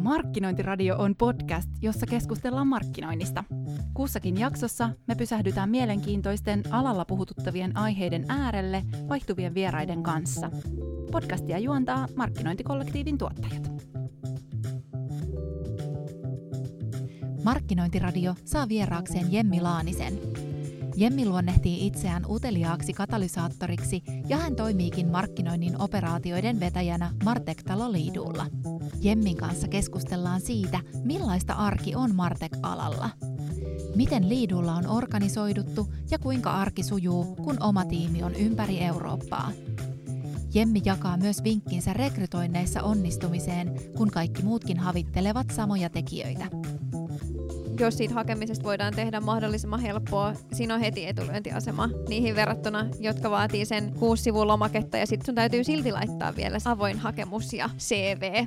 Markkinointiradio on podcast, jossa keskustellaan markkinoinnista. Kussakin jaksossa me pysähdytään mielenkiintoisten alalla puhututtavien aiheiden äärelle vaihtuvien vieraiden kanssa. Podcastia juontaa Markkinointikollektiivin tuottajat. Markkinointiradio saa vieraakseen Jemmi Laanisen. Jemmi luonnehtii itseään uteliaaksi katalysaattoriksi ja hän toimiikin markkinoinnin operaatioiden vetäjänä Martech-talo Leadoolla. Jemmin kanssa keskustellaan siitä, millaista arki on Martech-alalla. Miten Leadoolla on organisoiduttu ja kuinka arki sujuu, kun oma tiimi on ympäri Eurooppaa. Jemmi jakaa myös vinkkinsä rekrytoinneissa onnistumiseen, kun kaikki muutkin havittelevat samoja tekijöitä. Jos siitä hakemisesta voidaan tehdä mahdollisimman helppoa, siinä on heti etulyöntiasema niihin verrattuna, jotka vaatii sen 6 sivun lomaketta ja sitten sun täytyy silti laittaa vielä avoin hakemus ja CV.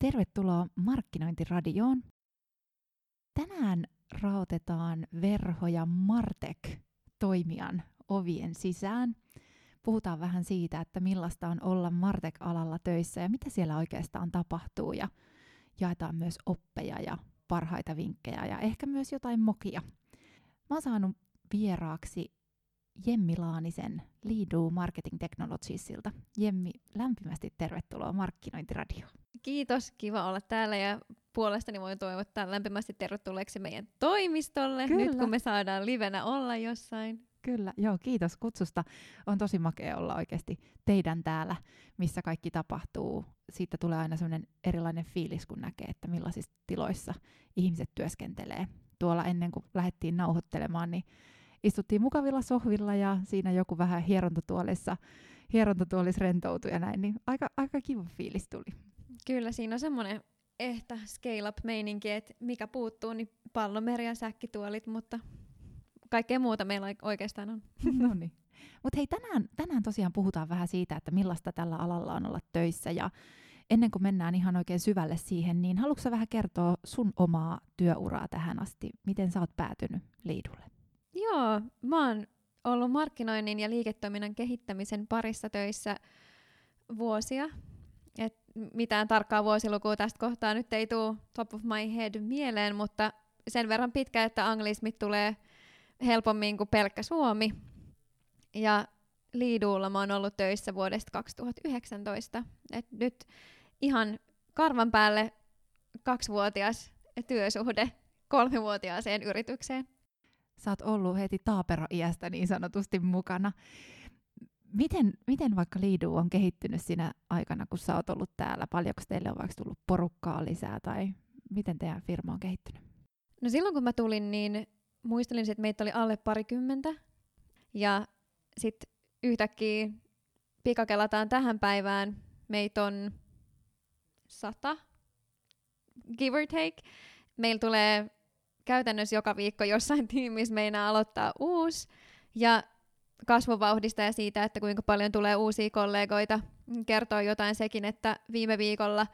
Tervetuloa Markkinointiradioon. Tänään raotetaan verhoja Martech-toimijan ovien sisään. Puhutaan vähän siitä, että millaista on olla Martech-alalla töissä ja mitä siellä oikeastaan tapahtuu. Ja jaetaan myös oppeja ja parhaita vinkkejä ja ehkä myös jotain mokia. Mä oon saanut vieraaksi Jemmi Laanisen Leadoo Marketing Technologiesilta. Jemmi, lämpimästi tervetuloa Markkinointiradioon. Kiitos, kiva olla täällä ja puolestani voin toivottaa lämpimästi tervetulleeksi meidän toimistolle. Kyllä. Nyt kun me saadaan livenä olla jossain. Kyllä, joo, kiitos kutsusta. On tosi makea olla oikeasti teidän täällä, missä kaikki tapahtuu. Siitä tulee aina sellainen erilainen fiilis, kun näkee, että millaisissa tiloissa ihmiset työskentelee. Tuolla ennen kuin lähdettiin nauhoittelemaan, niin istuttiin mukavilla sohvilla ja siinä joku vähän hierontatuolissa rentoutui ja näin, niin aika kiva fiilis tuli. Kyllä, siinä on semmoinen ehtä scale-up-meininki, että mikä puuttuu, niin pallomeri ja säkkituolit, mutta kaikkea muuta meillä oikeastaan on. No niin. Mutta hei, tänään tosiaan puhutaan vähän siitä, että millaista tällä alalla on olla töissä. Ja ennen kuin mennään ihan oikein syvälle siihen, niin haluatko sä vähän kertoa sun omaa työuraa tähän asti? Miten sä oot päätynyt Leadoolle? Joo, mä oon ollut markkinoinnin ja liiketoiminnan kehittämisen parissa töissä vuosia. Et mitään tarkkaa vuosilukua tästä kohtaa nyt ei tule top of my head mieleen, mutta sen verran pitkä, että anglismit tulee helpommin kuin pelkkä suomi. Ja Leadoolla mä oon ollut töissä vuodesta 2019. Et nyt ihan karvan päälle 2-vuotias työsuhde 3-vuotiaaseen yritykseen. Sä oot ollut heti taapero-iästä niin sanotusti mukana. Miten vaikka Leadoo on kehittynyt sinä aikana, kun sä oot ollut täällä? Paljonko teille on vaikka tullut porukkaa lisää tai miten teidän firma on kehittynyt? No silloin kun mä tulin, niin muistelin, että meitä oli alle 20 ja sitten yhtäkkiä pikakelataan tähän päivään. Meitä on 100, give or take. Meillä tulee käytännössä joka viikko jossain tiimissä meinaa aloittaa uusi ja kasvuvauhdista ja siitä, että kuinka paljon tulee uusia kollegoita, kertoo jotain sekin, että viime viikolla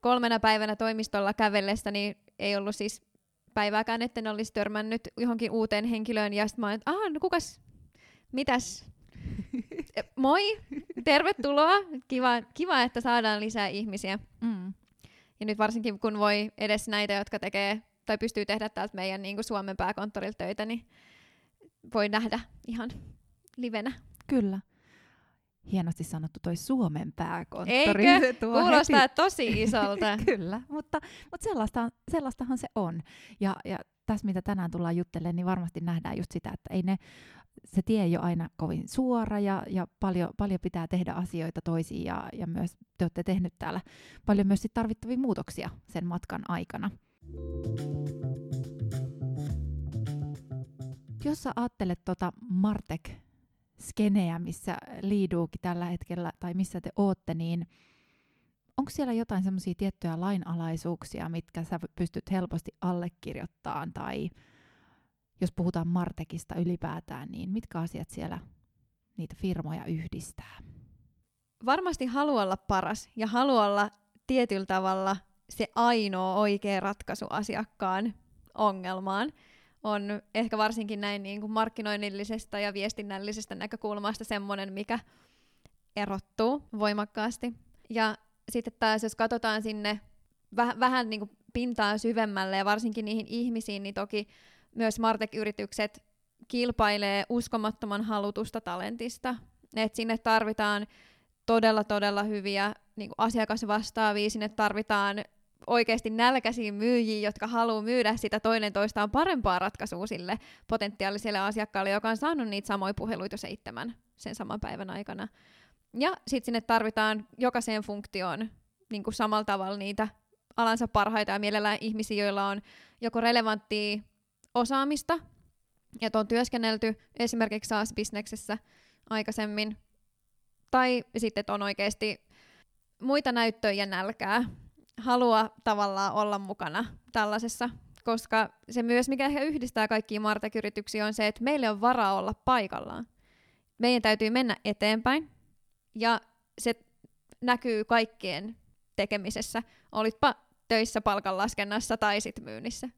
3 päivänä toimistolla kävellessä niin ei ollut siis päivääkään, etten olisi törmännyt johonkin uuteen henkilöön, ja sitten mä olin, no kukas, mitäs, moi, tervetuloa, kiva, että saadaan lisää ihmisiä. Mm. Ja nyt varsinkin, kun voi edes näitä, jotka tekee, tai pystyy tehdä täältä meidän niin kuin Suomen pääkonttorilta töitä, niin voi nähdä ihan livenä. Kyllä. Hienosti sanottu toi Suomen pääkonttori. Eikö? Kuulostaa heti tosi isolta. Kyllä, mutta sellaistahan se on. Ja tässä, mitä tänään tullaan juttelemaan, niin varmasti nähdään just sitä, että se tie ei ole aina kovin suora ja paljon pitää tehdä asioita toisiin ja myös te olette tehnyt täällä paljon myös sit tarvittavia muutoksia sen matkan aikana. Jos sä ajattelet Martech skeneä, missä Leadookin tällä hetkellä, tai missä te ootte, niin onko siellä jotain semmoisia tiettyjä lainalaisuuksia, mitkä sä pystyt helposti allekirjoittamaan, tai jos puhutaan Martechista ylipäätään, niin mitkä asiat siellä niitä firmoja yhdistää? Varmasti haluaa olla paras, ja haluaa olla tietyllä tavalla se ainoa oikea ratkaisu asiakkaan ongelmaan. On ehkä varsinkin näin niin kuin markkinoinnillisesta ja viestinnällisestä näkökulmasta semmoinen, mikä erottuu voimakkaasti. Ja sitten taas, jos katsotaan sinne vähän niin kuin pintaa syvemmälle ja varsinkin niihin ihmisiin, niin toki myös Martech-yritykset kilpailee uskomattoman halutusta talentista. Et sinne tarvitaan todella hyviä niin kuin asiakasvastaavia, sinne tarvitaan oikeasti nälkäisiä myyjiä, jotka haluaa myydä sitä toinen toistaan parempaa ratkaisua sille potentiaaliselle asiakkaalle, joka on saanut niitä samoja puheluita 7 sen saman päivän aikana. Ja sitten sinne tarvitaan jokaiseen funktioon niin kuin samalla tavalla niitä alansa parhaita ja mielellään ihmisiä, joilla on joko relevanttia osaamista, ja on työskennelty esimerkiksi SaaS-bisneksessä aikaisemmin, tai sitten on oikeasti muita näyttöjä nälkää, halua tavallaan olla mukana tällaisessa, koska se myös, mikä ehkä yhdistää kaikkia Martech-yrityksiä, on se, että meillä on varaa olla paikallaan. Meidän täytyy mennä eteenpäin, ja se näkyy kaikkien tekemisessä, olitpa töissä palkanlaskennassa tai sitten myynnissä.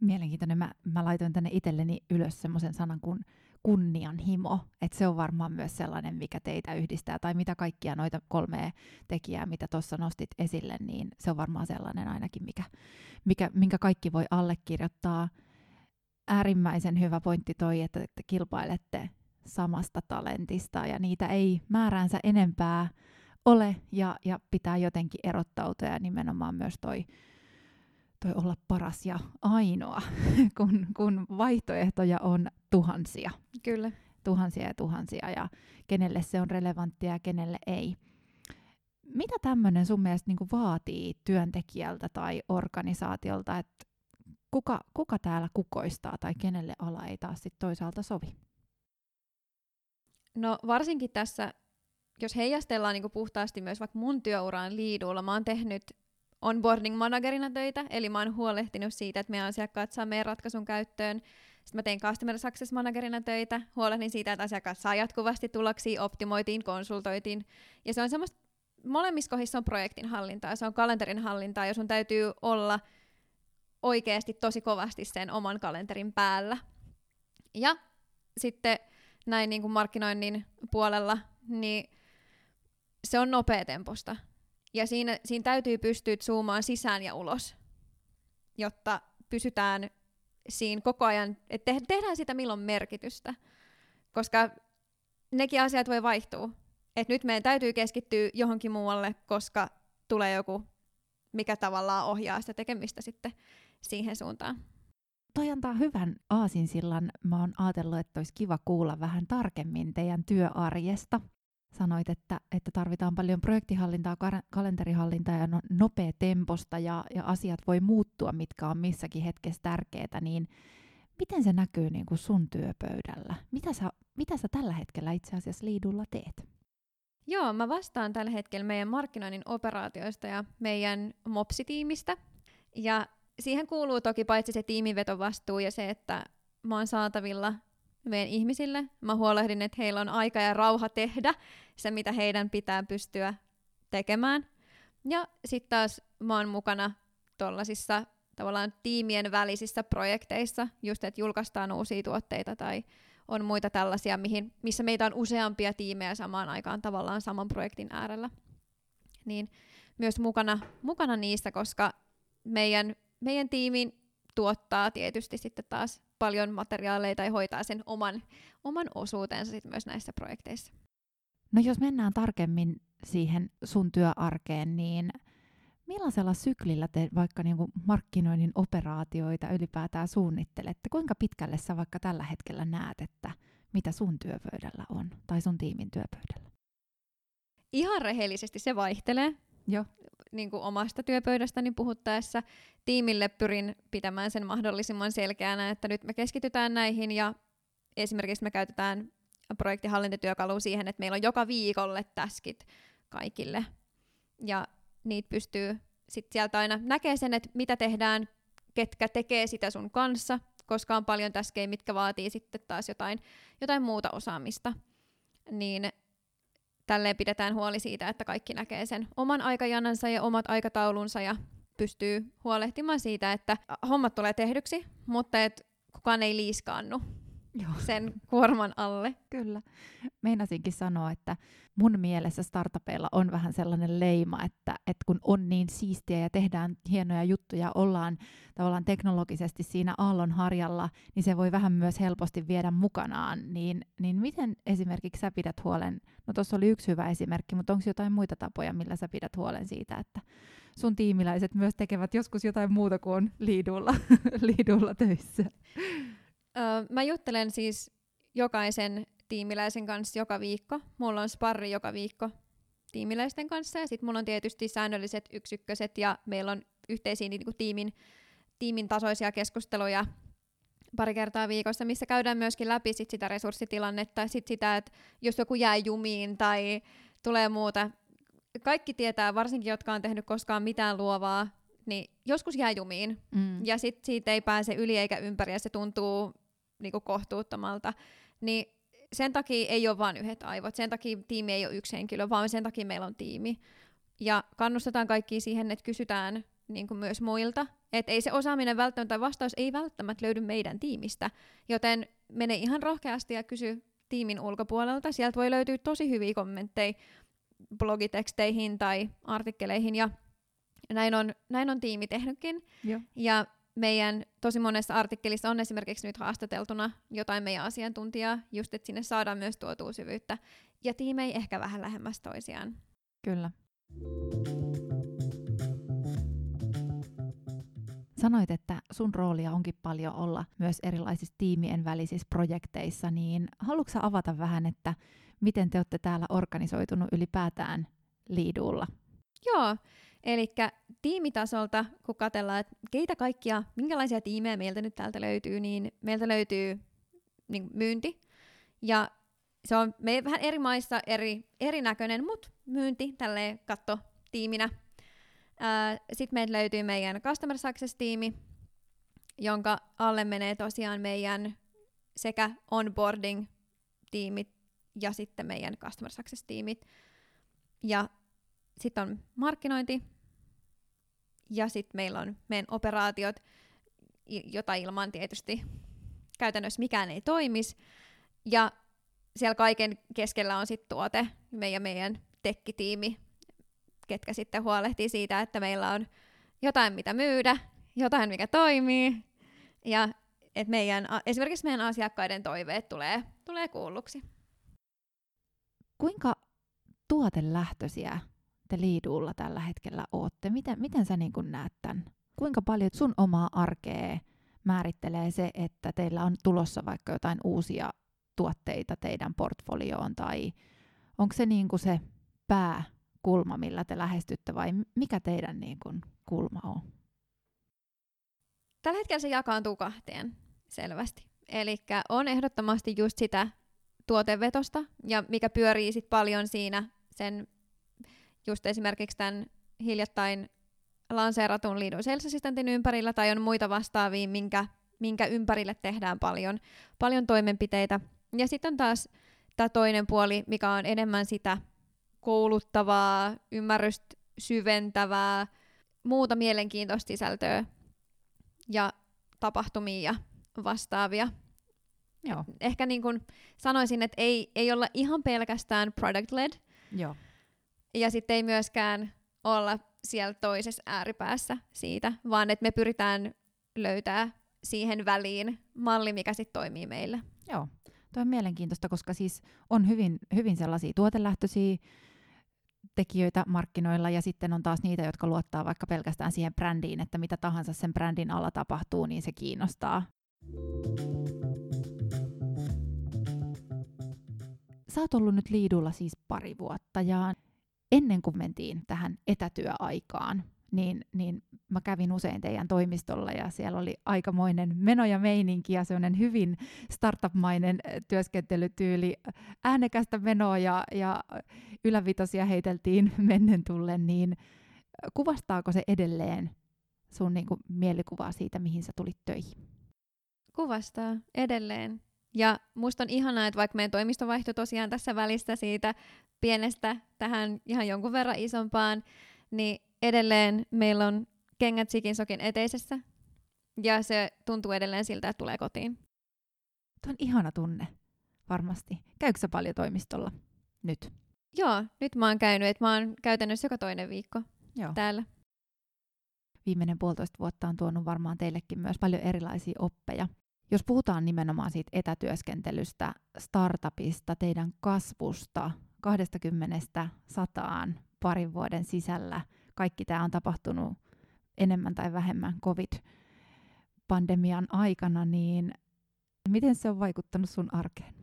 Mielenkiintoinen. Mä laitoin tänne itselleni ylös semmoisen sanan kuin kunnianhimo, että se on varmaan myös sellainen, mikä teitä yhdistää, tai mitä kaikkia noita 3 tekijää, mitä tuossa nostit esille, niin se on varmaan sellainen ainakin, minkä kaikki voi allekirjoittaa. Äärimmäisen hyvä pointti toi, että kilpailette samasta talentista, ja niitä ei määräänsä enempää ole, ja pitää jotenkin erottautua, ja nimenomaan myös toi olla paras ja ainoa, kun vaihtoehtoja on tuhansia. Kyllä. Tuhansia ja tuhansia, ja kenelle se on relevanttia ja kenelle ei. Mitä tämmöinen sun mielestä niin vaatii työntekijältä tai organisaatiolta, että kuka täällä kukoistaa tai kenelle ala ei taas sit toisaalta sovi? No varsinkin tässä, jos heijastellaan niin puhtaasti myös vaikka mun työuraan Leadoolla, mä oon tehnyt onboarding managerina töitä, eli mä oon huolehtinut siitä, että meidän asiakkaat saa meidän ratkaisun käyttöön. Sitten mä tein customer success managerina töitä, huolehdin siitä, että asiakkaat saa jatkuvasti tuloksia, optimoitiin, konsultoitiin. Ja se on semmoista, molemmissa kohdissa on projektin hallintaa, se on kalenterin hallintaa, ja sun täytyy olla oikeasti tosi kovasti sen oman kalenterin päällä. Ja sitten näin niin kuin markkinoinnin puolella, niin se on nopeatempoista. Ja siinä täytyy pystyä zoomaan sisään ja ulos, jotta pysytään siinä koko ajan, että tehdään sitä milloin merkitystä, koska nekin asiat voi vaihtua. Et nyt meidän täytyy keskittyä johonkin muualle, koska tulee joku, mikä tavallaan ohjaa sitä tekemistä sitten siihen suuntaan. Toi antaa hyvän aasinsillan. Mä oon ajatellut, että olisi kiva kuulla vähän tarkemmin teidän työarjesta. Sanoit, että tarvitaan paljon projektihallintaa, kalenterihallintaa ja nopea temposta ja asiat voi muuttua, mitkä on missäkin hetkessä tärkeää, niin miten se näkyy niin kuin sun työpöydällä? Mitä sä tällä hetkellä itse asiassa Leadoolla teet? Joo, mä vastaan tällä hetkellä meidän markkinoinnin operaatioista ja meidän mopsitiimistä. Ja siihen kuuluu toki paitsi se tiimivetovastuu ja se, että mä oon saatavilla meidän ihmisille. Mä huolehdin, että heillä on aika ja rauha tehdä se, mitä heidän pitää pystyä tekemään. Ja sitten taas mä oon mukana tuollaisissa tavallaan tiimien välisissä projekteissa, just että julkaistaan uusia tuotteita tai on muita tällaisia, missä meitä on useampia tiimejä samaan aikaan tavallaan saman projektin äärellä. Niin myös mukana niissä, koska meidän tiimin tuottaa tietysti sitten taas paljon materiaaleja tai hoitaa sen oman osuutensa sit myös näissä projekteissa. No jos mennään tarkemmin siihen sun työarkeen, niin millaisella syklillä te vaikka niin kuin markkinoinnin operaatioita ylipäätään suunnittelette? Kuinka pitkälle sä vaikka tällä hetkellä näet, että mitä sun työpöydällä on tai sun tiimin työpöydällä? Ihan rehellisesti se vaihtelee. Joo. Niin kuin omasta työpöydästäni puhuttaessa tiimille pyrin pitämään sen mahdollisimman selkeänä, että nyt me keskitytään näihin ja esimerkiksi me käytetään projektihallintatyökalua siihen, että meillä on joka viikolle taskit kaikille ja niitä pystyy sitten sieltä aina näkee sen, että mitä tehdään, ketkä tekee sitä sun kanssa, koska on paljon taskejä, mitkä vaatii sitten taas jotain muuta osaamista, niin tälleen pidetään huoli siitä, että kaikki näkee sen oman aikajanansa ja omat aikataulunsa ja pystyy huolehtimaan siitä, että hommat tulee tehdyksi, mutta et kukaan ei liiskaannu. sen kuorman alle. Kyllä. Meinasinkin sanoa, että mun mielessä startupeilla on vähän sellainen leima, että kun on niin siistiä ja tehdään hienoja juttuja, ollaan tavallaan teknologisesti siinä aallonharjalla, niin se voi vähän myös helposti viedä mukanaan. Niin miten esimerkiksi sä pidät huolen, no tuossa oli yksi hyvä esimerkki, mutta onko jotain muita tapoja, millä sä pidät huolen siitä, että sun tiimiläiset myös tekevät joskus jotain muuta kuin on Leadoolla töissä? Mä juttelen siis jokaisen tiimiläisen kanssa joka viikko. Mulla on sparri joka viikko tiimiläisten kanssa ja sitten mulla on tietysti säännölliset yksiköiset ja meillä on yhteisiä niinku tiimin tasoisia keskusteluja pari kertaa viikossa, missä käydään myöskin läpi sit sitä resurssitilannetta, sit sitä, että jos joku jää jumiin tai tulee muuta. Kaikki tietää, varsinkin jotka on tehnyt koskaan mitään luovaa, niin joskus jää jumiin ja sitten siitä ei pääse yli eikä ympäri ja se tuntuu niinku kohtuuttomalta. Niin sen takia ei ole vain yhdet aivot, sen takia tiimi ei ole yksi henkilö, vaan sen takia meillä on tiimi. Ja kannustetaan kaikki siihen, että kysytään niinku myös muilta, että ei se osaaminen välttämättä tai vastaus ei välttämättä löydy meidän tiimistä, joten mene ihan rohkeasti ja kysy tiimin ulkopuolelta, sieltä voi löytyä tosi hyviä kommentteja blogiteksteihin tai artikkeleihin ja näin on tiimi tehnytkin. Joo. Ja meidän tosi monessa artikkelissa on esimerkiksi nyt haastateltuna jotain meidän asiantuntijaa, just että sinne saadaan myös tuotua syvyyttä. Ja tiimei ehkä vähän lähemmäs toisiaan. Kyllä. Sanoit, että sun roolia onkin paljon olla myös erilaisissa tiimien välisissä projekteissa, niin haluatko sä avata vähän, että miten te olette täällä organisoitunut ylipäätään Leadoolla? Joo. Elikkä tiimitasolta, kun katsellaan, että keitä kaikkia, minkälaisia tiimejä meiltä nyt täältä löytyy, niin meiltä löytyy niin myynti. Ja se on vähän eri maissa erinäköinen, mutta myynti tälleen katto tiiminä. Sitten meiltä löytyy meidän Customer Success-tiimi, jonka alle menee tosiaan meidän sekä onboarding-tiimit ja sitten meidän Customer Success-tiimit. Ja sitten on markkinointi, ja sitten meillä on meidän operaatiot, jota ilman tietysti käytännössä mikään ei toimisi. Ja siellä kaiken keskellä on sitten tuote, meidän tekkitiimi, ketkä sitten huolehtii siitä, että meillä on jotain, mitä myydä, jotain, mikä toimii, ja että esimerkiksi meidän asiakkaiden toiveet tulee kuulluksi. Kuinka tuotelähtöisiä te Leadoolla tällä hetkellä ootte? Miten sä niin kun näet tämän? Kuinka paljon sun omaa arkea määrittelee se, että teillä on tulossa vaikka jotain uusia tuotteita teidän portfolioon, tai onko se niin kun se pääkulma, millä te lähestytte, vai mikä teidän niin kun kulma on? Tällä hetkellä se jakaantuu kahteen selvästi. Elikkä on ehdottomasti just sitä tuotevetosta, ja mikä pyörii sit paljon siinä sen just esimerkiksi tämän hiljattain lanseeratun Leadoo Sales Assistantin ympärillä, tai on muita vastaavia, minkä ympärille tehdään paljon toimenpiteitä. Ja sitten on taas tämä toinen puoli, mikä on enemmän sitä kouluttavaa, ymmärrystä syventävää, muuta mielenkiintoista sisältöä ja tapahtumia ja vastaavia. Joo. Ehkä niin kuin sanoisin, että ei olla ihan pelkästään product-led. Joo. Ja sitten ei myöskään olla siellä toisessa ääripäässä siitä, vaan että me pyritään löytää siihen väliin malli, mikä sitten toimii meille. Joo, toi on mielenkiintoista, koska siis on hyvin, hyvin sellaisia tuotelähtöisiä tekijöitä markkinoilla, ja sitten on taas niitä, jotka luottaa vaikka pelkästään siihen brändiin, että mitä tahansa sen brändin alla tapahtuu, niin se kiinnostaa. Sä oot ollut nyt Leadoolla siis pari vuotta, ja ennen kuin mentiin tähän etätyöaikaan, niin mä kävin usein teidän toimistolla, ja siellä oli aikamoinen meno ja meininki ja sellainen hyvin startup-mainen työskentelytyyli, äänekästä menoa ja ylävitosia heiteltiin mennen tullen, niin kuvastaako se edelleen sun niin kuin mielikuvaa siitä, mihin sä tulit töihin? Kuvastaa edelleen. Ja musta on ihanaa, että vaikka meidän toimisto vaihtui tosiaan tässä välissä siitä pienestä tähän ihan jonkun verran isompaan, niin edelleen meillä on kengät sikin sokin eteisessä, ja se tuntuu edelleen siltä, että tulee kotiin. Tuo on ihana tunne, varmasti. Käykö sä paljon toimistolla nyt? Joo, nyt mä oon käynyt, että mä oon käytännössä joka toinen viikko täällä. Viimeinen 1,5 vuotta on tuonut varmaan teillekin myös paljon erilaisia oppeja. Jos puhutaan nimenomaan siitä etätyöskentelystä, startupista, teidän kasvusta 20-100 parin vuoden sisällä, kaikki tämä on tapahtunut enemmän tai vähemmän COVID-pandemian aikana, niin miten se on vaikuttanut sun arkeen?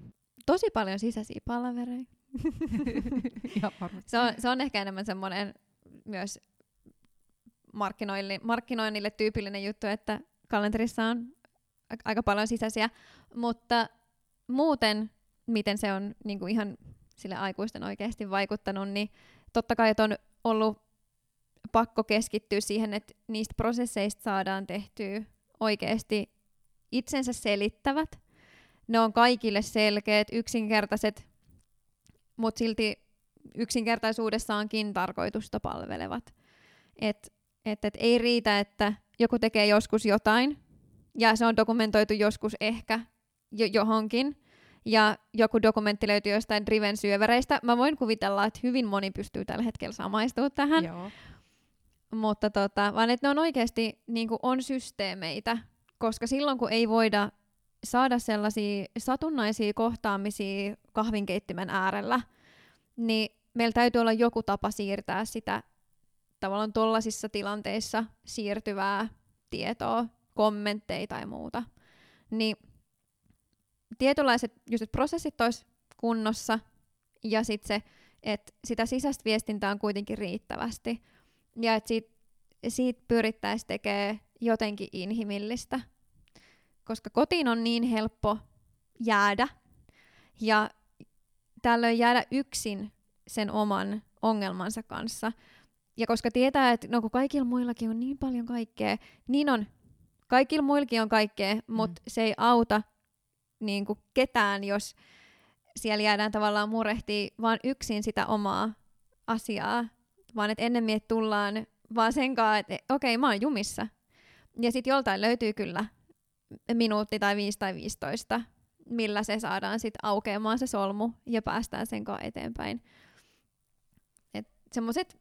Tosi paljon sisäisiä palavereita. Se on ehkä enemmän semmoinen myös markkinoinnille tyypillinen juttu, että kalenterissa on aika paljon sisäisiä, mutta muuten, miten se on niin kuin ihan sille aikuisten oikeasti vaikuttanut, niin totta kai on ollut pakko keskittyä siihen, että niistä prosesseista saadaan tehtyä oikeasti itsensä selittävät. Ne on kaikille selkeät, yksinkertaiset, mutta silti yksinkertaisuudessaankin tarkoitusta palvelevat. Et ei riitä, että joku tekee joskus jotain, ja se on dokumentoitu joskus ehkä johonkin, ja joku dokumentti löytyy jostain Driven syövereistä. Mä voin kuvitella, että hyvin moni pystyy tällä hetkellä samaistumaan tähän. Joo. Mutta vaan että ne on oikeasti niin kuin on systeemeitä, koska silloin kun ei voida saada sellaisia satunnaisia kohtaamisia kahvinkeittimen äärellä, niin meillä täytyy olla joku tapa siirtää sitä tavallaan tuollaisissa tilanteissa siirtyvää tietoa, kommentteja tai muuta. Niin tietynlaiset just prosessit olisi kunnossa ja sitten se, että sitä sisäistä viestintää on kuitenkin riittävästi ja että siitä pyrittäisiin tekemään jotenkin inhimillistä, koska kotiin on niin helppo jäädä ja tällöin jäädä yksin sen oman ongelmansa kanssa. Ja koska tietää, että kun kaikilla muillakin on niin paljon kaikkea, niin on. Kaikilla muillakin on kaikkea, mutta se ei auta niin kuin ketään, jos siellä jäädään tavallaan murehtii vaan yksin sitä omaa asiaa. Vaan että ennemmin että tullaan vaan sen kanssa, että okei, mä oon jumissa. Ja sitten joltain löytyy kyllä minuutti tai 5 tai 15, millä se saadaan sitten aukeamaan se solmu ja päästään sen kanssa eteenpäin. Että semmoiset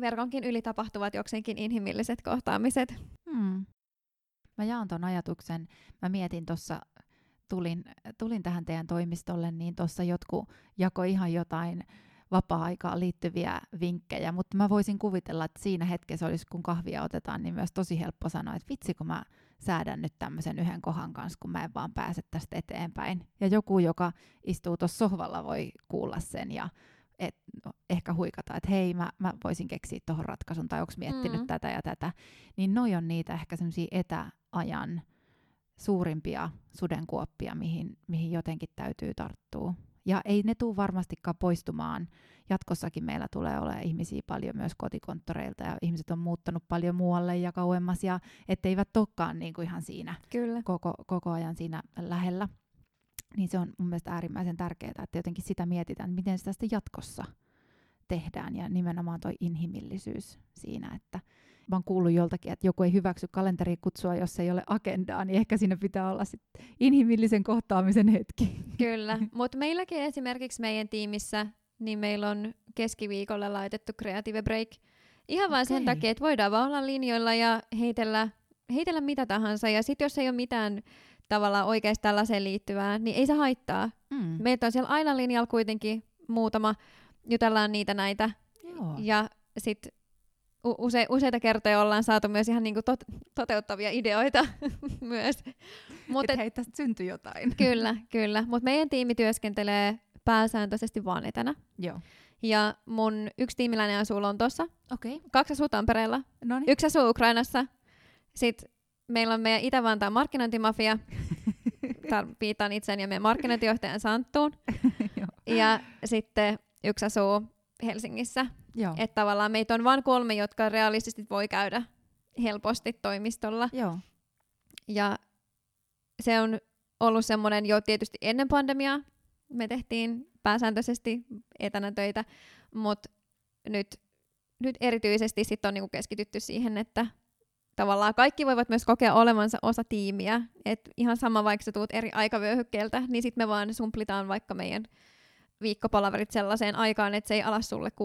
verkonkin yli tapahtuvat jokseenkin inhimilliset kohtaamiset. Mä jaan ton ajatuksen. Mä mietin tuossa, tulin tähän teidän toimistolle, niin tuossa jotkut jakoi ihan jotain vapaa-aikaan liittyviä vinkkejä, mutta mä voisin kuvitella, että siinä hetkessä olisi, kun kahvia otetaan, niin myös tosi helppo sanoa, että vitsi, kun mä säädän nyt tämmöisen yhden kohan kanssa, kun mä en vaan pääse tästä eteenpäin. Ja joku, joka istuu tuossa sohvalla, voi kuulla sen ja ehkä huikata, että hei, mä voisin keksiä tuohon ratkaisun, tai onko miettinyt tätä ja tätä. Niin noi on niitä ehkä semmoisia etäajan suurimpia sudenkuoppia, mihin jotenkin täytyy tarttua. Ja ei ne tule varmastikaan poistumaan. Jatkossakin meillä tulee olemaan ihmisiä paljon myös kotikonttoreilta, ja ihmiset on muuttanut paljon muualle ja kauemmas, ja etteivät olekaan niin kuin ihan siinä koko ajan siinä lähellä. Niin se on mun mielestä äärimmäisen tärkeää, että jotenkin sitä mietitään, miten sitä sitten jatkossa tehdään. Ja nimenomaan toi inhimillisyys siinä, että mä oon kuullut joltakin, että joku ei hyväksy kalenterikutsua, jos ei ole agendaa, niin ehkä siinä pitää olla sit inhimillisen kohtaamisen hetki. Kyllä, mutta meilläkin esimerkiksi meidän tiimissä, niin meillä on keskiviikolla laitettu creative break. Ihan vaan sen takia, että voidaan vaan olla linjoilla ja heitellä mitä tahansa. Ja sitten jos ei ole mitään tavallaan oikeasti tällaiseen liittyvää, niin ei se haittaa. Meitä on siellä aina linjalla kuitenkin muutama, jutellaan niitä näitä. Joo. Ja sitten useita kertoja ollaan saatu myös ihan niinku toteuttavia ideoita myös. Että hei, tästä syntyi jotain. Kyllä. Mutta meidän tiimi työskentelee pääsääntöisesti vaan etänä. Joo. Ja mun yksi tiimiläinen asuu Lontoossa. Okay. 2 asuu Tampereella. Noniin. 1 asuu Ukrainassa. Sitten meillä on meidän Itä-Vantaan markkinointimafia. Viitaan itseäni ja meidän markkinointijohtajan Santtuun. Ja sitten 1 asuu Helsingissä. Että tavallaan meitä on vain 3, jotka realistisesti voi käydä helposti toimistolla. Joo. Ja se on ollut semmoinen jo tietysti ennen pandemiaa. Me tehtiin pääsääntöisesti etänä töitä, mutta nyt erityisesti sit on niinku keskitytty siihen, että tavallaan kaikki voivat myös kokea olevansa osa tiimiä. Että ihan sama, vaikka sä tuut eri aikavyöhykkeeltä, niin sitten me vaan sumplitaan vaikka meidän viikkopalaverit sellaiseen aikaan, että se ei ala sulle 6.30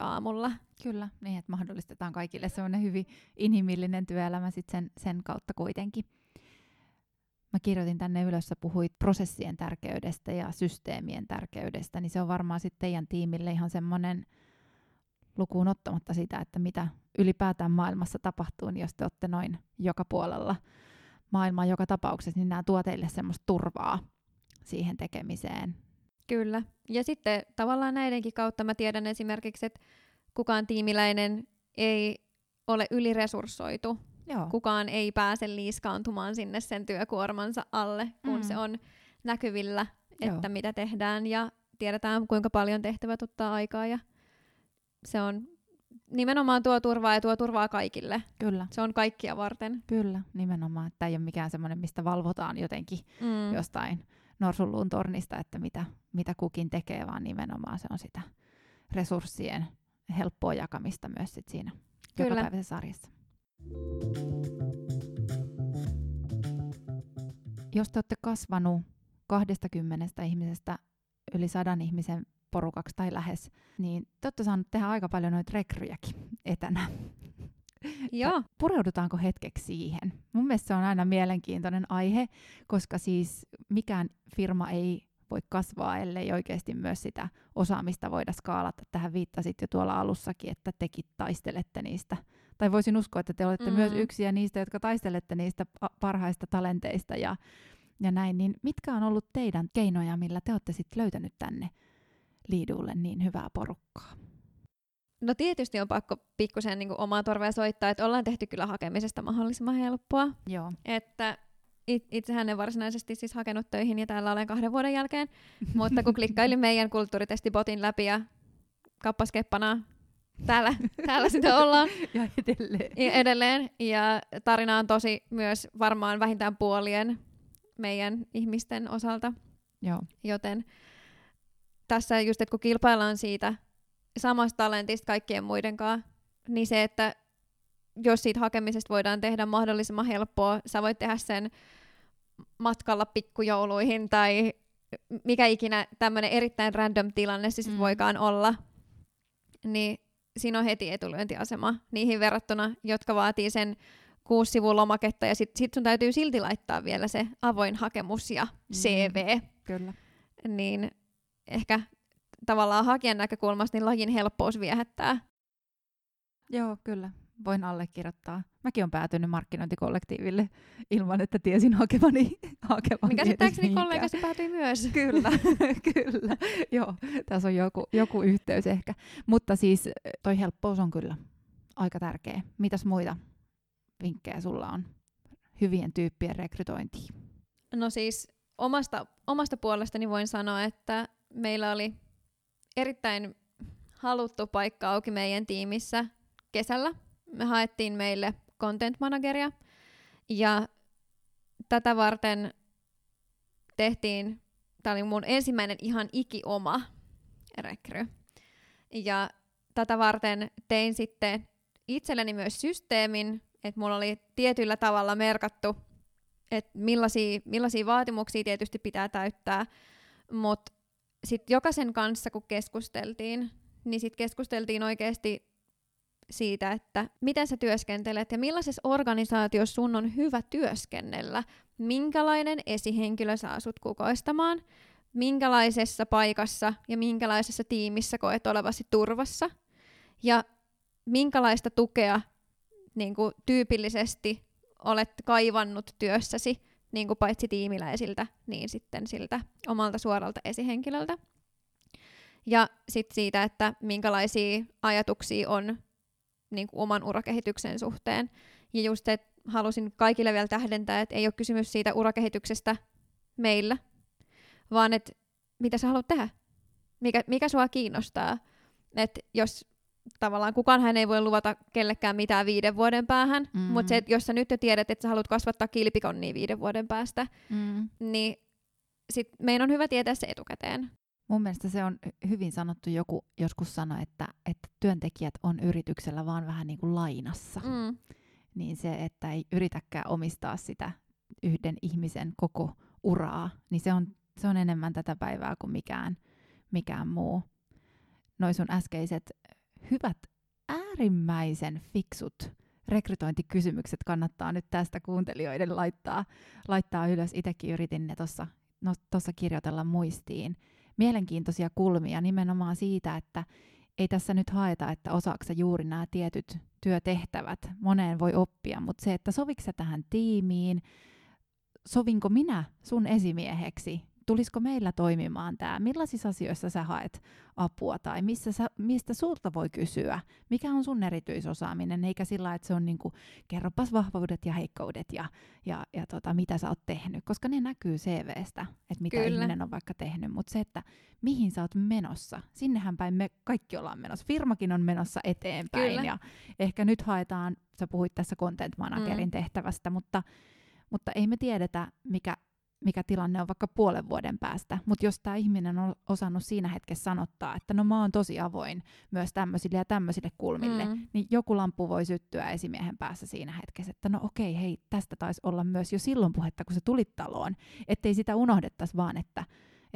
aamulla. Kyllä, niin että mahdollistetaan kaikille semmoinen hyvin inhimillinen työelämä sitten sen kautta kuitenkin. Mä kirjoitin tänne ylös, sä puhuit prosessien tärkeydestä ja systeemien tärkeydestä, niin se on varmaan sitten teidän tiimille ihan semmoinen lukuun ottamatta sitä, että mitä ylipäätään maailmassa tapahtuu, niin jos te olette noin joka puolella maailmaa joka tapauksessa, niin nämä tuo teille semmoista turvaa siihen tekemiseen. Kyllä. Ja sitten tavallaan näidenkin kautta mä tiedän esimerkiksi, että kukaan tiimiläinen ei ole yliresurssoitu. Joo. Kukaan ei pääse liiskaantumaan sinne sen työkuormansa alle, kun se on näkyvillä, että mitä tehdään ja tiedetään, kuinka paljon tehtävät ottaa aikaa. Ja se on nimenomaan tuo turvaa ja tuo turvaa kaikille. Kyllä. Se on kaikkia varten. Kyllä, nimenomaan. Tämä ei ole mikään semmoinen, mistä valvotaan jotenkin jostain norsunluun tornista, että mitä kukin tekee, vaan nimenomaan se on sitä resurssien helppoa jakamista myös sit siinä jokapäiväisessä arjessa. Jos te olette kasvanut 20 ihmisestä yli 100 ihmisen porukaksi tai lähes, niin te olette saaneet tehdä aika paljon noita rekryjäkin etänä. Joo. Pureudutaanko hetkeksi siihen? Mun mielestä se on aina mielenkiintoinen aihe, koska siis mikään firma ei voi kasvaa, ellei oikeasti myös sitä osaamista voida skaalata. Tähän viittasit jo tuolla alussakin, että tekin taistelette niistä. Tai voisin uskoa, että te olette myös yksiä niistä, jotka taistelette niistä parhaista talenteista ja näin. Niin mitkä on ollut teidän keinoja, millä te olette sitten löytänyt tänne Leadoolle niin hyvää porukkaa? No tietysti on pakko pikkusen niin kuin omaa torvea soittaa, että ollaan tehty kyllä hakemisesta mahdollisimman helppoa. Joo. Että itsehän en varsinaisesti siis hakenut töihin ja täällä olen 2 vuoden jälkeen, mutta kun klikkailin meidän kulttuuritestibotin läpi ja kappaskeppana täällä sitä ollaan. Ja edelleen. Ja tarina on tosi myös varmaan vähintään puolien meidän ihmisten osalta. Joo. Joten tässä just, että kun kilpaillaan siitä samasta talentista kaikkien muidenkaan, niin se, että jos siitä hakemisesta voidaan tehdä mahdollisimman helppoa, sä voit tehdä sen matkalla pikkujouluihin tai mikä ikinä tämmöinen erittäin random tilanne se sit voikaan olla, niin siinä on heti etulyöntiasema niihin verrattuna, jotka vaatii sen 6 sivun lomaketta ja sit sun täytyy silti laittaa vielä se avoin hakemus ja CV. Kyllä. Niin ehkä tavallaan hakijan näkökulmasta niin lajin helppous viehättää. Joo, kyllä. Voin allekirjoittaa. Mäkin olen päätynyt markkinointikollektiiville ilman, että tiesin hakevani. Mikä sitten kollegasi päätyi myös. Kyllä, kyllä. Joo, tässä on joku yhteys ehkä. Mutta siis toi helppous on kyllä aika tärkeä. Mitäs muita vinkkejä sulla on hyvien tyyppien rekrytointiin? No siis omasta puolestani voin sanoa, että meillä oli erittäin haluttu paikka auki meidän tiimissä kesällä. Me haettiin meille content manageria ja tätä varten tehtiin, tämä oli mun ensimmäinen ihan ikioma rekry. Ja tätä varten tein sitten itselleni myös systeemin, että mulla oli tietyllä tavalla merkattu, että millaisia vaatimuksia tietysti pitää täyttää, mutta sitten jokaisen kanssa kun keskusteltiin, niin sitten keskusteltiin oikeasti siitä, että miten sä työskentelet ja millaisessa organisaatiossa sun on hyvä työskennellä, minkälainen esihenkilö saa sut kukoistamaan, minkälaisessa paikassa ja minkälaisessa tiimissä koet olevasi turvassa ja minkälaista tukea niin kuin tyypillisesti olet kaivannut työssäsi niin kuin paitsi tiimiläisiltä, niin sitten siltä omalta suoralta esihenkilöltä. Ja sitten siitä, että minkälaisia ajatuksia on niin kuin oman urakehityksen suhteen. Ja just, että halusin kaikille vielä tähdentää, että ei ole kysymys siitä urakehityksestä meillä, vaan että mitä sä haluat tehdä, mikä sua kiinnostaa. Että jos tavallaan kukaanhan ei voi luvata kellekään mitään 5 vuoden päähän, mutta se, että jos sä nyt jo tiedät, että sä haluat kasvattaa kilpikonnia 5 vuoden päästä, niin sit meidän on hyvä tietää se etukäteen. Mun mielestä se on hyvin sanottu, joku joskus sanoi, että työntekijät on yrityksellä vaan vähän niin kuin lainassa. niin se, että ei yritäkään omistaa sitä yhden ihmisen koko uraa, niin se on enemmän tätä päivää kuin mikään muu. Noi sun äskeiset hyvät, äärimmäisen fiksut rekrytointikysymykset kannattaa nyt tästä kuuntelijoiden laittaa ylös. Itsekin yritin ne tuossa kirjoitella muistiin. Mielenkiintoisia kulmia nimenomaan siitä, että ei tässä nyt haeta, että osaako juuri nämä tietyt työtehtävät. Moneen voi oppia, mutta se, että sovitko sä tähän tiimiin, sovinko minä sun esimieheksi, tulisiko meillä toimimaan tämä, millaisissa asioissa sä haet apua tai mistä sulta voi kysyä, mikä on sun erityisosaaminen, eikä sillä, että se on niin kuin kerropas vahvuudet ja heikkoudet ja mitä sä oot tehnyt, koska ne näkyy CV:stä, että mitä ihminen on vaikka tehnyt, mutta se, että mihin sä oot menossa, sinnehän päin me kaikki ollaan menossa, firmakin on menossa eteenpäin. Kyllä. Ja ehkä nyt haetaan, sä puhuit tässä content managerin tehtävästä, mutta ei me tiedetä, mikä tilanne on vaikka puolen vuoden päästä, mutta jos tämä ihminen on osannut siinä hetkessä sanottaa, että no mä oon tosi avoin myös tämmöisille ja tämmöisille kulmille, niin joku lamppu voi syttyä esimiehen päässä siinä hetkessä, että no okei, hei, tästä taisi olla myös jo silloin puhetta, kun sä tulit taloon, ettei sitä unohdettaisi vaan, että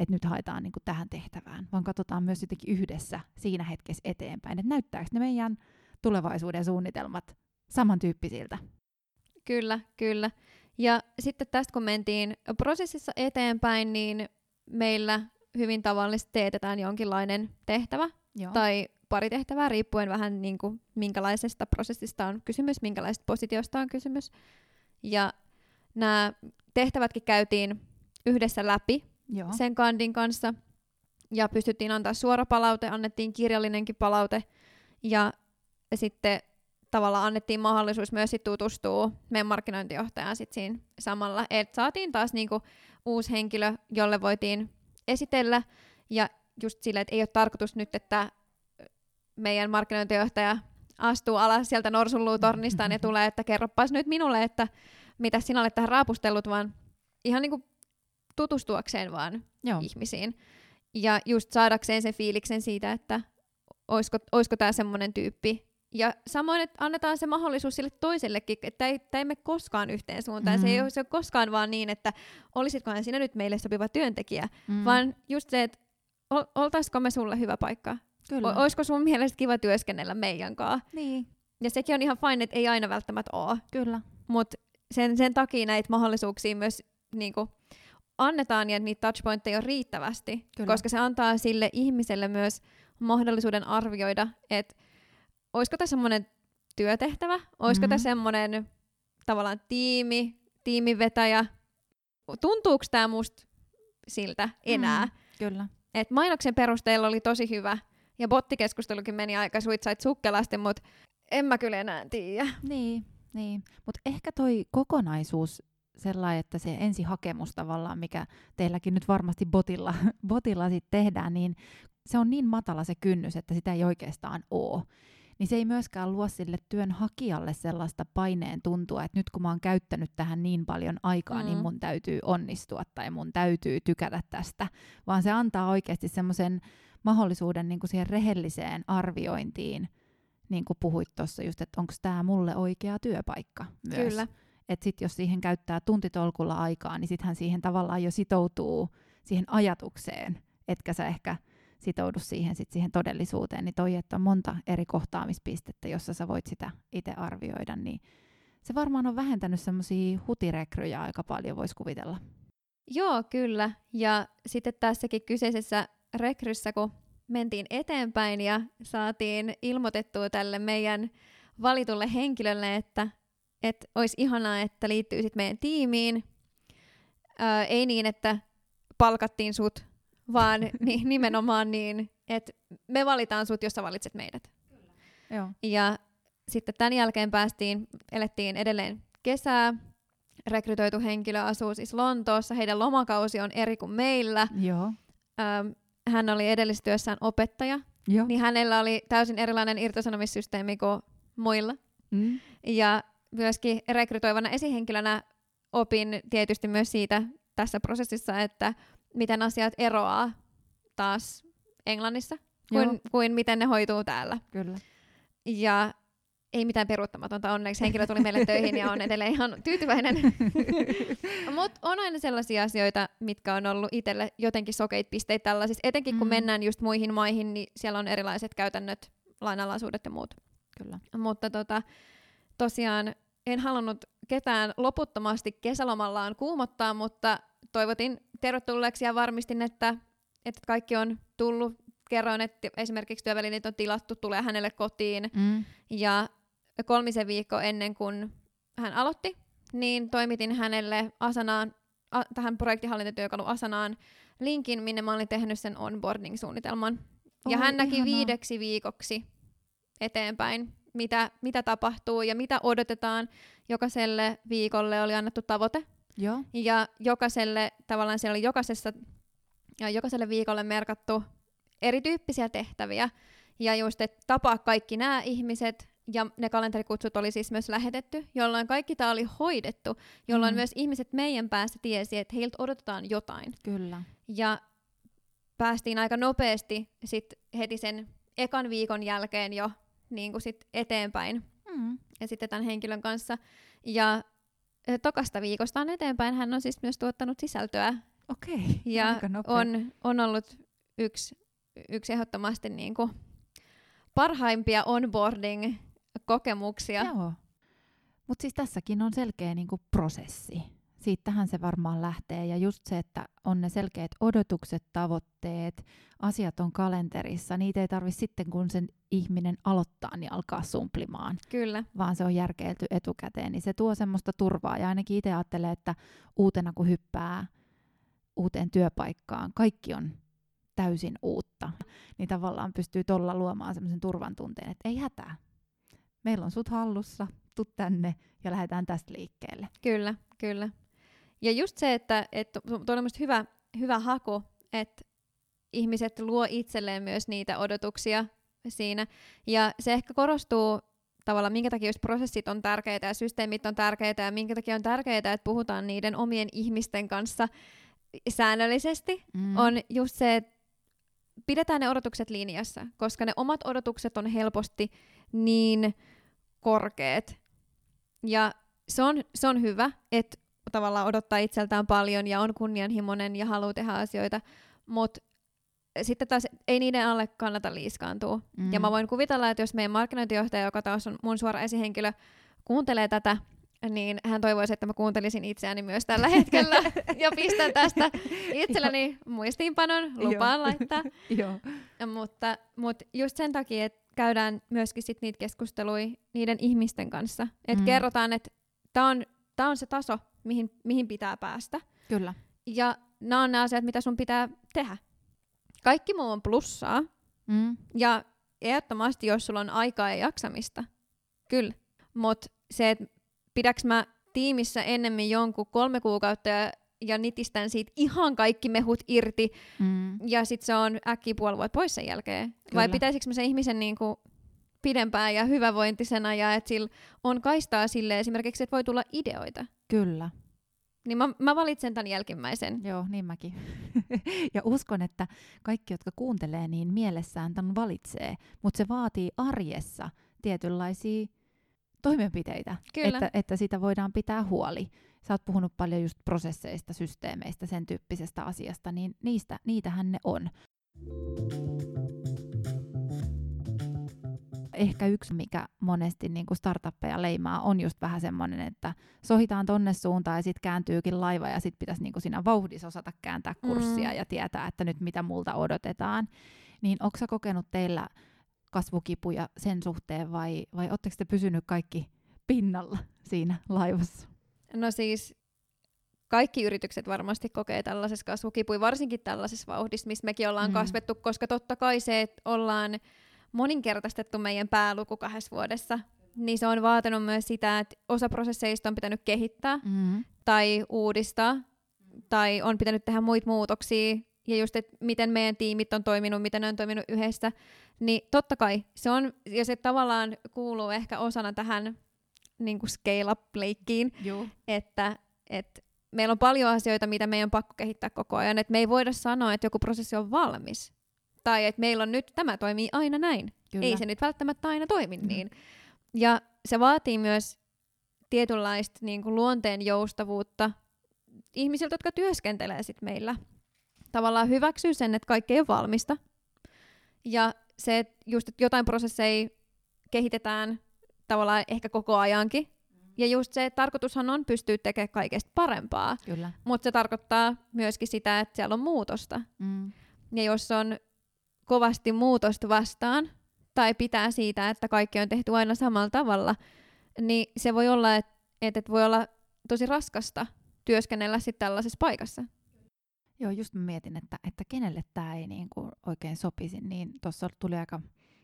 nyt haetaan niinku tähän tehtävään, vaan katsotaan myös jotenkin yhdessä siinä hetkessä eteenpäin, että näyttääkö ne meidän tulevaisuuden suunnitelmat samantyyppisiltä. Kyllä. Ja sitten tästä kun mentiin prosessissa eteenpäin, niin meillä hyvin tavallisesti teetetään jonkinlainen tehtävä. Joo. Tai pari tehtävää, riippuen vähän niin kuin, minkälaisesta prosessista on kysymys, minkälaisesta positiosta on kysymys. Ja nämä tehtävätkin käytiin yhdessä läpi. Joo. Sen kandin kanssa ja pystyttiin antaa suora palaute, annettiin kirjallinenkin palaute ja sitten tavallaan annettiin mahdollisuus myös sit tutustua meidän markkinointijohtajaan sit siinä samalla. Et saatiin taas niinku uusi henkilö, jolle voitiin esitellä. Ja just sille, että ei ole tarkoitus nyt, että meidän markkinointijohtaja astuu alas sieltä norsunluutornistaan ja tulee, että kerropas nyt minulle, että mitä sinä olet tähän raapustellut, vaan ihan niinku tutustuakseen vaan ihmisiin. Ja just saadakseen sen fiiliksen siitä, että olisiko tämä semmoinen tyyppi. Ja samoin, että annetaan se mahdollisuus sille toisellekin, että ei mene koskaan yhteen suuntaan. Mm-hmm. Se ei ole koskaan vaan niin, että olisitkohan sinä nyt meille sopiva työntekijä, vaan just se, että oltaisiko me sulle hyvä paikka. Olisiko sun mielestä kiva työskennellä meidän kanssa? Niin. Ja sekin on ihan fine, että ei aina välttämättä ole. Kyllä. Mutta sen takia näitä mahdollisuuksia myös niinku annetaan ja niitä touchpointteja on riittävästi, koska se antaa sille ihmiselle myös mahdollisuuden arvioida, että olisiko tämä semmoinen työtehtävä? Olisiko tämä semmoinen tavallaan tiimivetäjä? Tuntuuko tämä musta siltä enää? Kyllä. Et mainoksen perusteella oli tosi hyvä. Ja bottikeskustelukin meni aika suitsait sukkelasti, mutta en mä kyllä enää tiedä. Niin. Mutta ehkä toi kokonaisuus sellainen, että se ensihakemus tavallaan, mikä teilläkin nyt varmasti botilla sit tehdään, niin se on niin matala se kynnys, että sitä ei oikeastaan ole. Niin se ei myöskään luo sille työnhakijalle sellaista paineen tuntua, että nyt kun mä oon käyttänyt tähän niin paljon aikaa, niin mun täytyy onnistua tai mun täytyy tykätä tästä. Vaan se antaa oikeasti semmoisen mahdollisuuden niin kuin siihen rehelliseen arviointiin, niin kuin puhuit tuossa just, että onko tämä mulle oikea työpaikka myös. Kyllä. Että sit jos siihen käyttää tuntitolkulla aikaa, niin sittenhän siihen tavallaan jo sitoutuu siihen ajatukseen, etkä sä ehkä sitoudu siihen todellisuuteen, niin toi, että on monta eri kohtaamispistettä, jossa sä voit sitä itse arvioida, niin se varmaan on vähentänyt semmoisia hutirekryjä aika paljon, voisi kuvitella. Joo, kyllä. Ja sitten tässäkin kyseisessä rekryssä, kun mentiin eteenpäin ja saatiin ilmoitettua tälle meidän valitulle henkilölle, että olisi ihanaa, että liittyy sitten meidän tiimiin. Ei niin, että palkattiin sut, vaan nimenomaan niin, että me valitaan sut, jos sä valitset meidät. Kyllä. Joo. Ja sitten tämän jälkeen elettiin edelleen kesää. Rekrytoitu henkilö asuu siis Lontoossa. Heidän lomakausi on eri kuin meillä. Joo. Hän oli edellisessä työssään opettaja. Joo. Niin hänellä oli täysin erilainen irtisanomissysteemi kuin muilla. Ja myöskin rekrytoivana esihenkilönä opin tietysti myös siitä tässä prosessissa, että miten asiat eroaa taas Englannissa, kuin miten ne hoituu täällä. Kyllä. Ja Ei mitään peruuttamatonta, onneksi henkilö tuli meille töihin ja on edelleen ihan tyytyväinen. Mutta on aina sellaisia asioita, mitkä on ollut itselle jotenkin sokeita pisteitä tällaisissa. Etenkin kun mennään just muihin maihin, niin siellä on erilaiset käytännöt, lainalaisuudet ja muut. Kyllä. Mutta tosiaan en halunnut ketään loputtomasti kesälomallaan kuumottaa, mutta toivotin tervetulleeksi ja varmistin, että kaikki on tullut. Kerroin, että esimerkiksi työvälineet on tilattu, tulee hänelle kotiin. Ja 3 viikkoa ennen kuin hän aloitti, niin toimitin hänelle Asanaan, tähän projektihallintatyökalu Asanaan linkin, minne mä olin tehnyt sen onboarding-suunnitelman. Ja hän ihanaa. Näki 5 viikoksi eteenpäin, mitä tapahtuu ja mitä odotetaan. Jokaiselle viikolle oli annettu tavoite. Joo. Ja jokaiselle, tavallaan siellä oli jokaiselle viikolle merkattu erityyppisiä tehtäviä. Ja just, että tapaa kaikki nämä ihmiset, ja ne kalenterikutsut oli siis myös lähetetty, jolloin kaikki tämä oli hoidettu, jolloin myös ihmiset meidän päässä tiesi, että heiltä odotetaan jotain. Kyllä. Ja päästiin aika nopeasti sit heti sen ekan viikon jälkeen jo niin kuin sit eteenpäin. Ja sitten tämän henkilön kanssa. Ja tokasta viikostaan eteenpäin hän on siis myös tuottanut sisältöä. Okei, ja aika nopea. On ollut yksi ehdottomasti niin kuin parhaimpia onboarding-kokemuksia. Joo. Mutta siis tässäkin on selkeä niin kuin prosessi. Siittähän se varmaan lähtee. Ja just se, että on ne selkeät odotukset, tavoitteet, asiat on kalenterissa. Niitä ei tarvitse sitten, kun sen ihminen aloittaa, niin alkaa sumplimaan. Kyllä. Vaan se on järkeilty etukäteen. Niin se tuo semmoista turvaa. Ja ainakin itse ajattelee, että uutena kun hyppää uuteen työpaikkaan, kaikki on täysin uutta, niin tavallaan pystyy tuolla luomaan semmoisen turvan tunteen, että ei hätää. Meillä on sut hallussa, tuu tänne ja lähdetään tästä liikkeelle. Kyllä, kyllä. Ja just se, että tuo on musta hyvä haku, että ihmiset luo itselleen myös niitä odotuksia siinä. Ja se ehkä korostuu tavallaan, minkä takia just prosessit on tärkeitä ja systeemit on tärkeitä ja minkä takia on tärkeää, että puhutaan niiden omien ihmisten kanssa säännöllisesti, on just se, että pidetään ne odotukset linjassa, koska ne omat odotukset on helposti niin korkeat. Ja se on hyvä, että tavallaan odottaa itseltään paljon ja on kunnianhimoinen ja haluaa tehdä asioita, mutta sitten taas ei niiden alle kannata liiskaantua. Ja mä voin kuvitella, että jos meidän markkinointijohtaja, joka taas on mun suora esihenkilö, kuuntelee tätä, niin hän toivoisi, että mä kuuntelisin itseäni myös tällä hetkellä ja pistän tästä itselleni muistiinpanon, lupaan laittaa. Mutta just sen takia, että käydään myöskin sit niitä keskusteluja niiden ihmisten kanssa. Että kerrotaan, että tää on se taso, mihin pitää päästä. Kyllä. Ja nämä on ne asiat, mitä sun pitää tehdä. Kaikki muu on plussaa. Ja ehdottomasti, jos sulla on aikaa ja jaksamista. Kyllä. Mutta se, että pidäks mä tiimissä ennemmin jonkun 3 kuukautta ja nitistän siitä ihan kaikki mehut irti ja sit se on äkkiä puolivuotta pois sen jälkeen? Kyllä. Vai pitäisikö mä sen ihmisen niinku pidempään ja hyvävointisena ja että sillä on kaistaa sille esimerkiksi, että voi tulla ideoita? Kyllä. Niin mä valitsen tämän jälkimmäisen. Joo, niin mäkin. Ja uskon, että kaikki, jotka kuuntelee, niin mielessään tämän valitsee, mutta se vaatii arjessa tietynlaisia toimenpiteitä, että sitä voidaan pitää huoli. Sä oot puhunut paljon just prosesseista, systeemeistä, sen tyyppisestä asiasta, niin niitähän ne on. Ehkä yksi, mikä monesti niin kuin startuppeja leimaa, on just vähän semmoinen, että sohitaan tonne suuntaan ja sitten kääntyykin laiva ja sitten pitäisi niin kuin siinä vauhdissa osata kääntää kurssia ja tietää, että nyt mitä multa odotetaan. Niin onko sä kokenut teillä kasvukipuja sen suhteen, vai ootteko te pysynyt kaikki pinnalla siinä laivassa? No siis kaikki yritykset varmasti kokee tällaisessa kasvukipuja, varsinkin tällaisessa vauhdissa, missä mekin ollaan kasvettu, koska totta kai se, että ollaan moninkertaistettu meidän pääluku 2 vuodessa, niin se on vaatinut myös sitä, että osa prosesseista on pitänyt kehittää tai uudistaa tai on pitänyt tehdä muita muutoksia. Ja just, että miten meidän tiimit on toiminut, miten ne on toiminut yhdessä, niin totta kai se on, ja se tavallaan kuuluu ehkä osana tähän niin kuin scale-up-leikkiin, että meillä on paljon asioita, mitä meidän on pakko kehittää koko ajan, että me ei voida sanoa, että joku prosessi on valmis, tai että meillä on nyt, tämä toimii aina näin, Kyllä. Ei se nyt välttämättä aina toimi niin, Ja se vaatii myös tietynlaista niin kuin luonteen joustavuutta ihmisiltä, jotka työskentelee sit meillä. Tavallaan hyväksyy sen, että kaikki ei ole valmista. Ja se, että just että jotain prosesseja kehitetään tavallaan ehkä koko ajankin. Ja just se, että tarkoitushan on pystyä tekemään kaikesta parempaa. Mutta se tarkoittaa myöskin sitä, että siellä on muutosta. Mm. Ja jos on kovasti muutosta vastaan tai pitää siitä, että kaikki on tehty aina samalla tavalla, niin se voi olla, että voi olla tosi raskasta työskennellä sit tällaisessa paikassa. Joo, just mietin, että kenelle tämä ei niinku oikein sopisi, niin tuossa tuli aika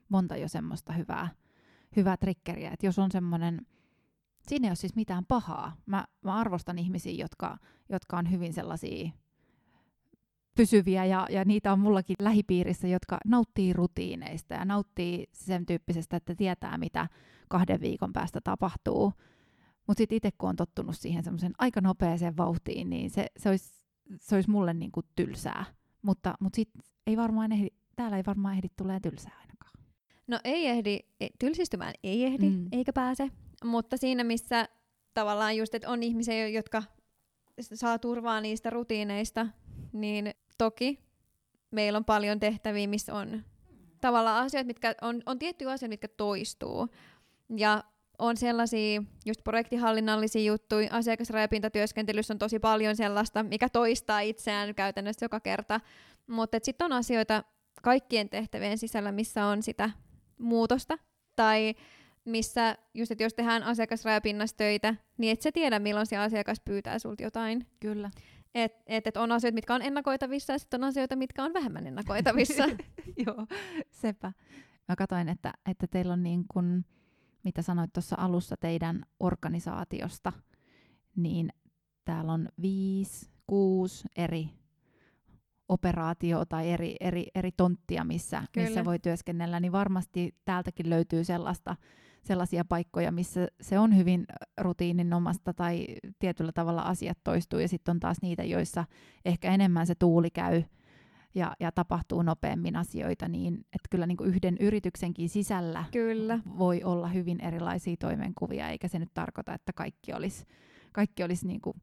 monta jo semmoista hyvää triggeriä, että jos on semmoinen, siinä ei ole siis mitään pahaa. Mä arvostan ihmisiä, jotka on hyvin sellaisia pysyviä, ja niitä on mullakin lähipiirissä, jotka nauttii rutiineista ja nauttii sen tyyppisestä, että tietää, mitä 2 viikon päästä tapahtuu. Mutta sitten itse, kun on tottunut siihen semmoisen aika nopeaseen vauhtiin, niin se olisi mulle niinku tylsää. Mutta sitten täällä ei varmaan ehdi tulee tylsää ainakaan. No ei ehdi, tylsistymään ei ehdi, eikä pääse. Mutta siinä, missä tavallaan just, että on ihmisiä, jotka saa turvaa niistä rutiineista, niin toki meillä on paljon tehtäviä, missä on tavallaan asioita, mitkä on tiettyjä asioita, mitkä toistuu. Ja on sellaisia just projektihallinnallisia juttuja, asiakasrajapintatyöskentelyssä on tosi paljon sellaista, mikä toistaa itseään käytännössä joka kerta. Mutta sitten on asioita kaikkien tehtävien sisällä, missä on sitä muutosta tai missä just, että jos tehdään asiakasrajapinnassa töitä, niin et sä tiedä, milloin se asiakas pyytää sulta jotain. Kyllä. Et on asioita, mitkä on ennakoitavissa, ja sitten on asioita, mitkä on vähemmän ennakoitavissa. Joo, sepä. Mä katsoin, että teillä on niin kuin, mitä sanoit tuossa alussa teidän organisaatiosta, niin täällä on 5-6 eri operaatio tai eri tonttia, missä voi työskennellä, niin varmasti täältäkin löytyy sellaisia paikkoja, missä se on hyvin rutiininomasta tai tietyllä tavalla asiat toistuu, ja sitten on taas niitä, joissa ehkä enemmän se tuuli käy ja tapahtuu nopeammin asioita, niin että kyllä niinku yhden yrityksenkin sisällä voi olla hyvin erilaisia toimenkuvia, eikä se nyt tarkoita, että kaikki olisi niinku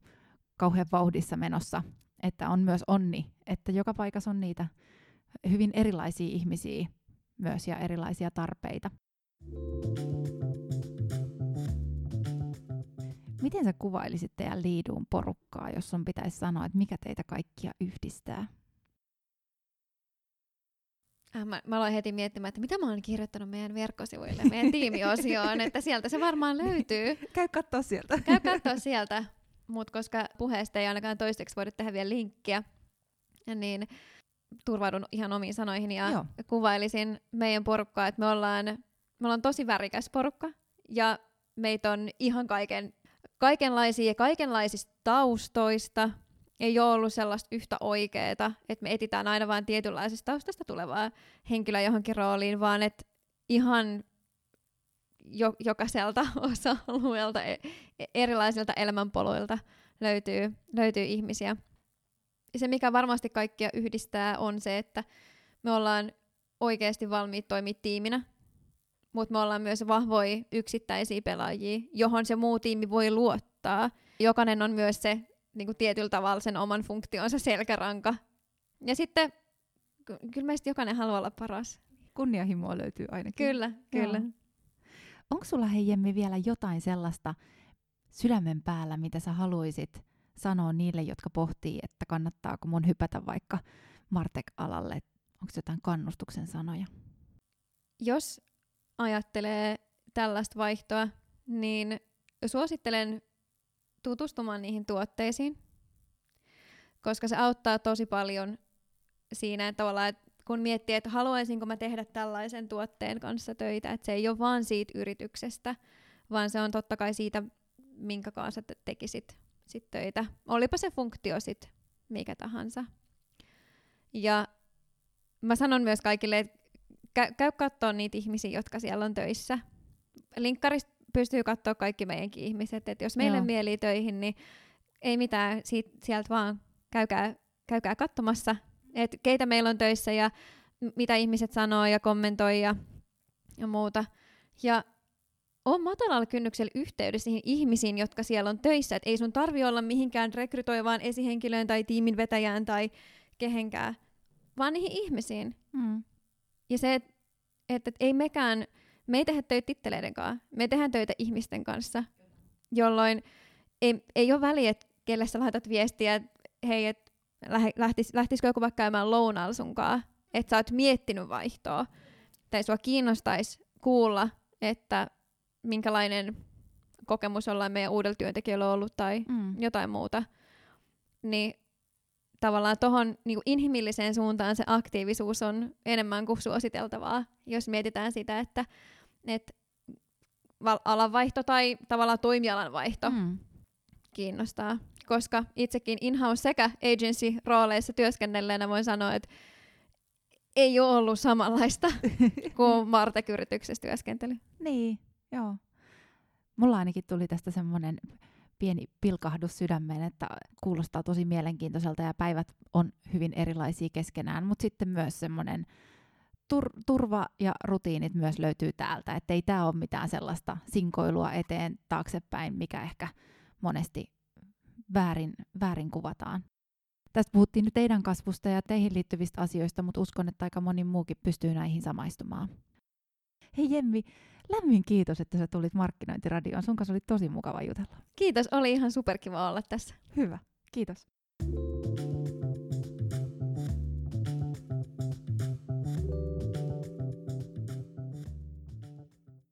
kauhean vauhdissa menossa. Että on myös onni, että joka paikassa on niitä hyvin erilaisia ihmisiä myös ja erilaisia tarpeita. Miten sä kuvailisit teidän Leadoon porukkaa, jos sun pitäisi sanoa, että mikä teitä kaikkia yhdistää? Mä aloin heti miettimään, että mitä mä oon kirjoittanut meidän verkkosivuille, meidän tiimiosioon, että sieltä se varmaan löytyy. Käy katsoa sieltä. Mutta koska puheesta ei ainakaan toiseksi voida tehdä vielä linkkiä, niin turvaudun ihan omiin sanoihin ja kuvailisin meidän porukkaa, että me ollaan tosi värikäs porukka ja meitä on ihan kaikenlaisia ja kaikenlaisista taustoista. Ei ole ollut sellaista yhtä oikeeta, että me etsitään aina vain tietynlaisesta taustasta tulevaa henkilöä johonkin rooliin, vaan että ihan jokaiselta osa-alueelta, erilaisilta elämänpoluilta löytyy ihmisiä. Se, mikä varmasti kaikkia yhdistää, on se, että me ollaan oikeasti valmiit toimia tiiminä, mutta me ollaan myös vahvoja yksittäisiä pelaajia, johon se muu tiimi voi luottaa. Jokainen on myös se niin kuin tietyllä tavalla sen oman funktionsa selkäranka. Ja sitten kyllä meistä jokainen haluaa olla paras. Kunnianhimoa löytyy ainakin. Kyllä. Joo. Onko sulla, hei Jemmi, vielä jotain sellaista sydämen päällä, mitä sä haluisit sanoa niille, jotka pohtii, että kannattaako mun hypätä vaikka Martech-alalle? Onko jotain kannustuksen sanoja? Jos ajattelee tällaista vaihtoa, niin suosittelen tutustumaan niihin tuotteisiin, koska se auttaa tosi paljon siinä tavallaan, että kun miettii, että haluaisinko mä tehdä tällaisen tuotteen kanssa töitä, että se ei ole vaan siitä yrityksestä, vaan se on totta kai siitä, minkä kanssa tekisit sit töitä. Olipa se funktio sit mikä tahansa. Ja mä sanon myös kaikille, että käy katsoa niitä ihmisiä, jotka siellä on töissä. Linkkarista pystyy katsoa kaikki meidänkin ihmiset, että jos meille mielii töihin, niin ei mitään, sieltä vaan käykää katsomassa. Että keitä meillä on töissä ja mitä ihmiset sanoo ja kommentoi ja muuta. Ja on matalalla kynnyksellä yhteydessä niihin ihmisiin, jotka siellä on töissä. Et ei sun tarvi olla mihinkään rekrytoivaan esihenkilöön tai tiimin vetäjään tai kehenkään, vaan niihin ihmisiin. Mm. Ja se, että et ei mekään, me ei tehdä töitä titteleiden kanssa, me tehdään töitä ihmisten kanssa, jolloin ei ole väliä, että kelle sä laitat viestiä, että hei, et lähtisikö joku vaikka käymään lounaalla sunkaan, että sä oot miettinyt vaihtoa, tai sua kiinnostaisi kuulla, että minkälainen kokemus ollaan meidän uudella työntekijällä ollut tai jotain muuta, niin tavallaan tuohon niin inhimilliseen suuntaan se aktiivisuus on enemmän kuin suositeltavaa, jos mietitään sitä, että alanvaihto tai tavallaan toimialanvaihto kiinnostaa. Koska itsekin in-house sekä agency-rooleissa työskennelleenä voin sanoa, että ei ole ollut samanlaista kuin Martech-yrityksessä työskentely. Niin, joo. Mulla ainakin tuli tästä semmoinen pieni pilkahdus sydämeen, että kuulostaa tosi mielenkiintoiselta ja päivät on hyvin erilaisia keskenään, mutta sitten myös semmoinen turva ja rutiinit myös löytyy täältä, ettei tää ole mitään sellaista sinkoilua eteen taaksepäin, mikä ehkä monesti väärin kuvataan. Tästä puhuttiin nyt teidän kasvusta ja teihin liittyvistä asioista, mutta uskon, että aika moni muukin pystyy näihin samaistumaan. Hei Jemmi, lämmin kiitos, että sä tulit Markkinointiradioon. Sun kanssa oli tosi mukava jutella. Kiitos, oli ihan superkiva olla tässä. Hyvä, kiitos.